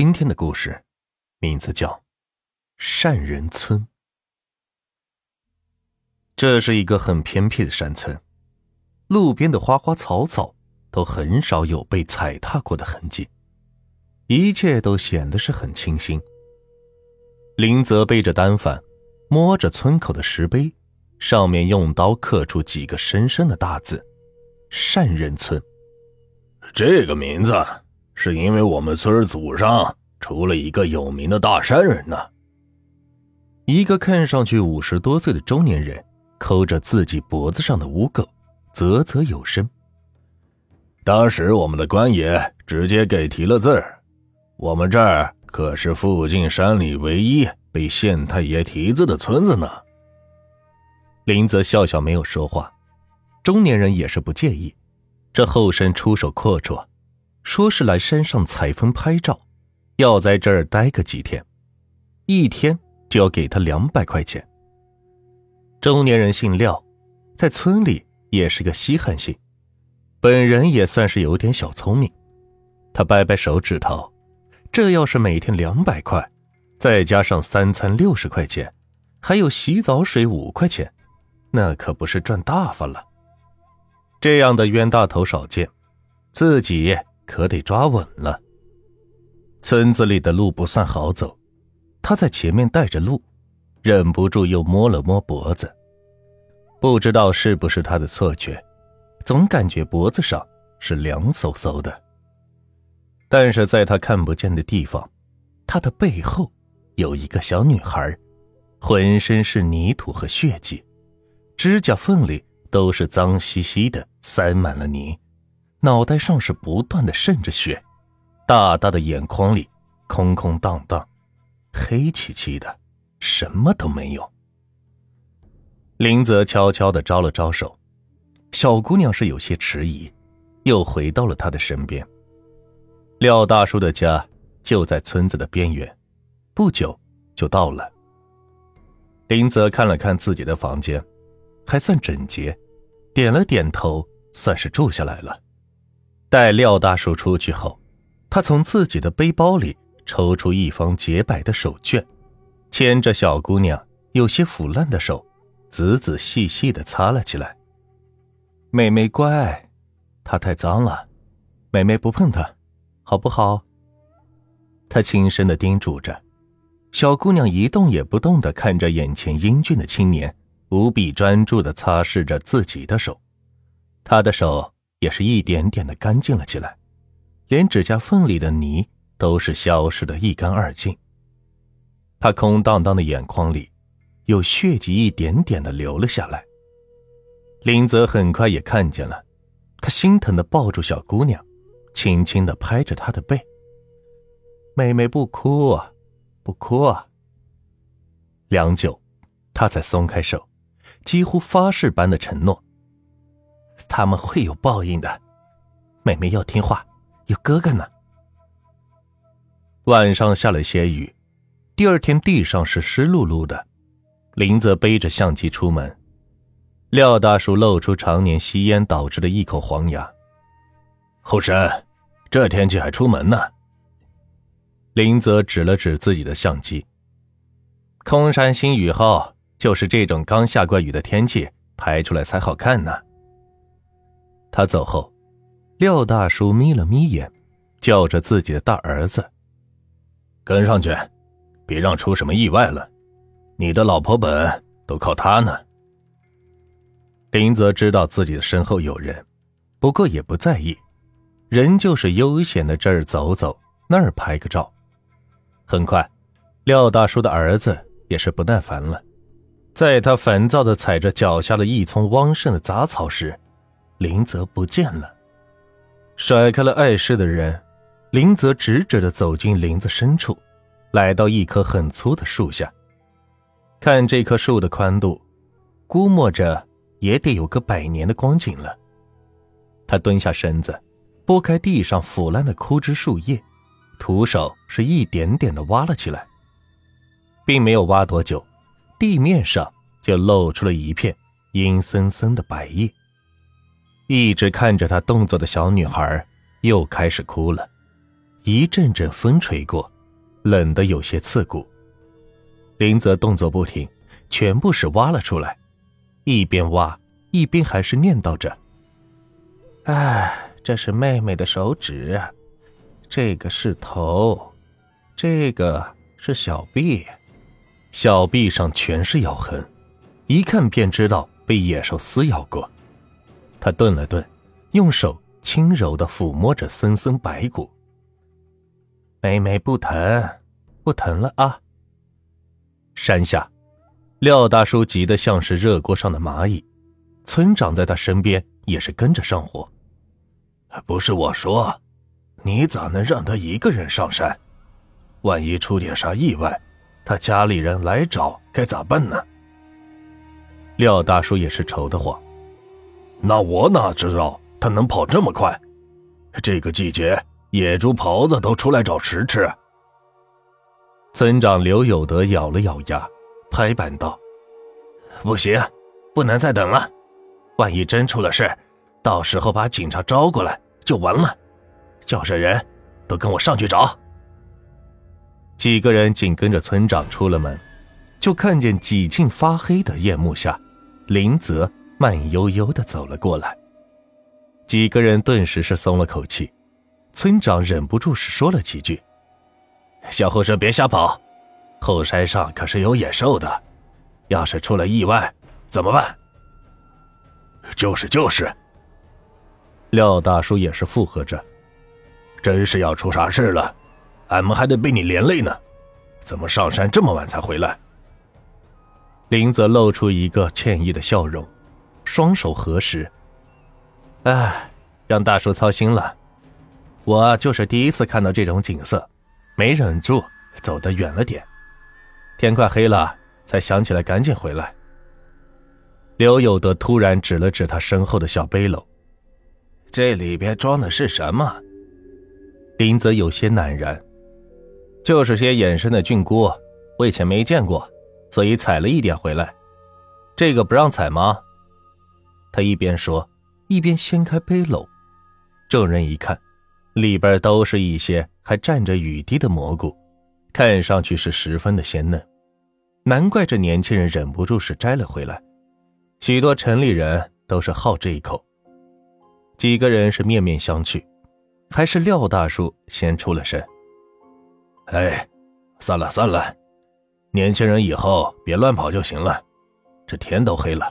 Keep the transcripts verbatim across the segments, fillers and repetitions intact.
今天的故事名字叫善人村。这是一个很偏僻的山村，路边的花花草草都很少有被踩踏过的痕迹，一切都显得是很清新。林泽背着单反，摸着村口的石碑，上面用刀刻出几个深深的大字：善人村。这个名字是因为我们村祖上出了一个有名的大善人呢。一个看上去五十多岁的中年人抠着自己脖子上的污垢，啧啧有声。当时我们的官爷直接给提了字儿，我们这儿可是附近山里唯一被县太爷提字的村子呢。林泽笑笑没有说话，中年人也是不介意。这后生出手阔绰，说是来山上采风拍照，要在这儿待个几天，一天就要给他两百块钱。中年人姓廖，在村里也是个稀罕姓，本人也算是有点小聪明。他掰掰手指头，这要是每天两百块，再加上三餐六十块钱，还有洗澡水五块钱，那可不是赚大发了。这样的冤大头少见，自己可得抓稳了。村子里的路不算好走，他在前面带着路，忍不住又摸了摸脖子。不知道是不是他的错觉，总感觉脖子上是凉飕飕的。但是在他看不见的地方，他的背后有一个小女孩，浑身是泥土和血迹，指甲缝里都是脏兮兮的，塞满了泥，脑袋上是不断的渗着血，大大的眼眶里空空荡荡，黑漆漆的，什么都没有。林泽悄悄地招了招手，小姑娘是有些迟疑，又回到了她的身边。廖大叔的家就在村子的边缘，不久就到了。林泽看了看自己的房间，还算整洁，点了点头，算是住下来了。带廖大叔出去后，他从自己的背包里抽出一方洁白的手绢，牵着小姑娘有些腐烂的手，仔仔细细地擦了起来。妹妹乖，她太脏了，妹妹不碰她，好不好？他轻声地叮嘱着。小姑娘一动也不动地看着眼前英俊的青年，无比专注地擦拭着自己的手，她的手也是一点点地干净了起来，连指甲缝里的泥都是消失得一干二净。她空荡荡的眼眶里有血迹一点点地流了下来。林泽很快也看见了，他心疼地抱住小姑娘，轻轻地拍着她的背：妹妹不哭啊，不哭啊。良久，她才松开手，几乎发誓般的承诺：他们会有报应的，妹妹要听话，有哥哥呢。晚上下了些雨，第二天地上是湿漉漉的。林泽背着相机出门，廖大叔露出常年吸烟导致的一口黄牙：后生，这天气还出门呢？林泽指了指自己的相机。空山新雨后，就是这种刚下过雨的天气拍出来才好看呢。他走后，廖大叔眯了眯眼，叫着自己的大儿子：跟上去，别让出什么意外了，你的老婆本都靠他呢。林泽知道自己的身后有人，不过也不在意，人就是悠闲的这儿走走，那儿拍个照。很快，廖大叔的儿子也是不耐烦了，在他烦躁地踩着脚下的一丛旺盛的杂草时，林泽不见了。甩开了碍事的人，林泽直直地走进林子深处，来到一棵很粗的树下。看这棵树的宽度，估摸着也得有个百年的光景了。他蹲下身子，拨开地上腐烂的枯枝树叶，徒手是一点点地挖了起来。并没有挖多久，地面上就露出了一片阴森森的白叶。一直看着他动作的小女孩又开始哭了，一阵阵风吹过，冷得有些刺骨。林泽动作不停，全部是挖了出来，一边挖一边还是念叨着：哎，这是妹妹的手指啊，这个是头，这个是小臂。小臂上全是咬痕，一看便知道被野兽撕咬过。他顿了顿，用手轻柔地抚摸着森森白骨。妹妹不疼，不疼了啊。山下，廖大叔急得像是热锅上的蚂蚁，村长在他身边也是跟着上火。不是我说，你咋能让他一个人上山？万一出点啥意外，他家里人来找该咋办呢？廖大叔也是愁得慌。那我哪知道他能跑这么快？这个季节野猪狍子都出来找食吃。村长刘有德咬了咬牙，拍板道：不行，不能再等了，万一真出了事，到时候把警察招过来就完了，叫上人都跟我上去找。几个人紧跟着村长出了门，就看见几近发黑的夜幕下，林泽慢悠悠地走了过来。几个人顿时是松了口气，村长忍不住是说了几句：小后生别瞎跑，后山上可是有野兽的，要是出了意外怎么办？就是就是。廖大叔也是附和着：真是要出啥事了，俺们还得被你连累呢，怎么上山这么晚才回来？林泽露出一个歉意的笑容，双手合十：哎，让大叔操心了，我就是第一次看到这种景色，没忍住走得远了点，天快黑了才想起来赶紧回来。刘有德突然指了指他身后的小背篓：这里边装的是什么？林泽有些赧然：就是些衍生的菌菇，我以前没见过，所以采了一点回来。这个不让采吗？他一边说一边掀开背篓，众人一看，里边都是一些还蘸着雨滴的蘑菇，看上去是十分的鲜嫩，难怪这年轻人忍不住是摘了回来。许多城里人都是好这一口。几个人是面面相觑，还是廖大叔先出了声：哎，算了算了，年轻人以后别乱跑就行了，这天都黑了，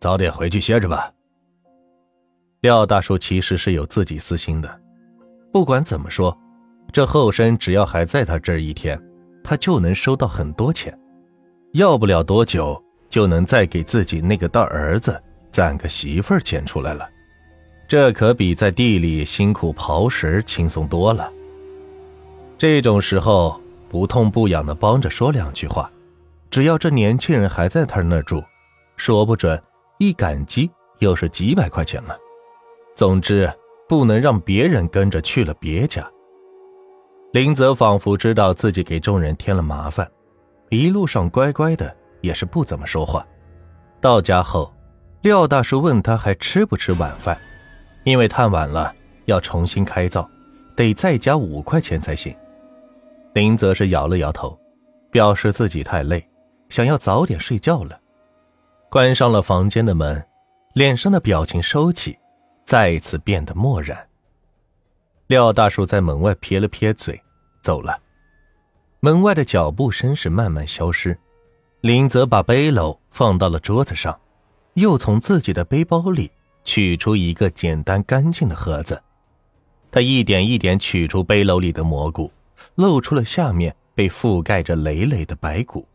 早点回去歇着吧。廖大叔其实是有自己私心的，不管怎么说，这后生只要还在他这儿一天，他就能收到很多钱，要不了多久就能再给自己那个大儿子攒个媳妇儿钱出来了，这可比在地里辛苦刨食轻松多了。这种时候不痛不痒地帮着说两句话，只要这年轻人还在他那儿住，说不准一赶集又是几百块钱了。总之不能让别人跟着去了别家。林泽仿佛知道自己给众人添了麻烦，一路上乖乖的也是不怎么说话。到家后，廖大叔问他还吃不吃晚饭，因为太晚了要重新开灶，得再加五块钱才行。林泽是摇了摇头，表示自己太累，想要早点睡觉了。关上了房间的门，脸上的表情收起，再一次变得漠然。廖大叔在门外撇了撇嘴走了，门外的脚步声是慢慢消失。林泽把背篓放到了桌子上，又从自己的背包里取出一个简单干净的盒子，他一点一点取出背篓里的蘑菇，露出了下面被覆盖着累累的白骨。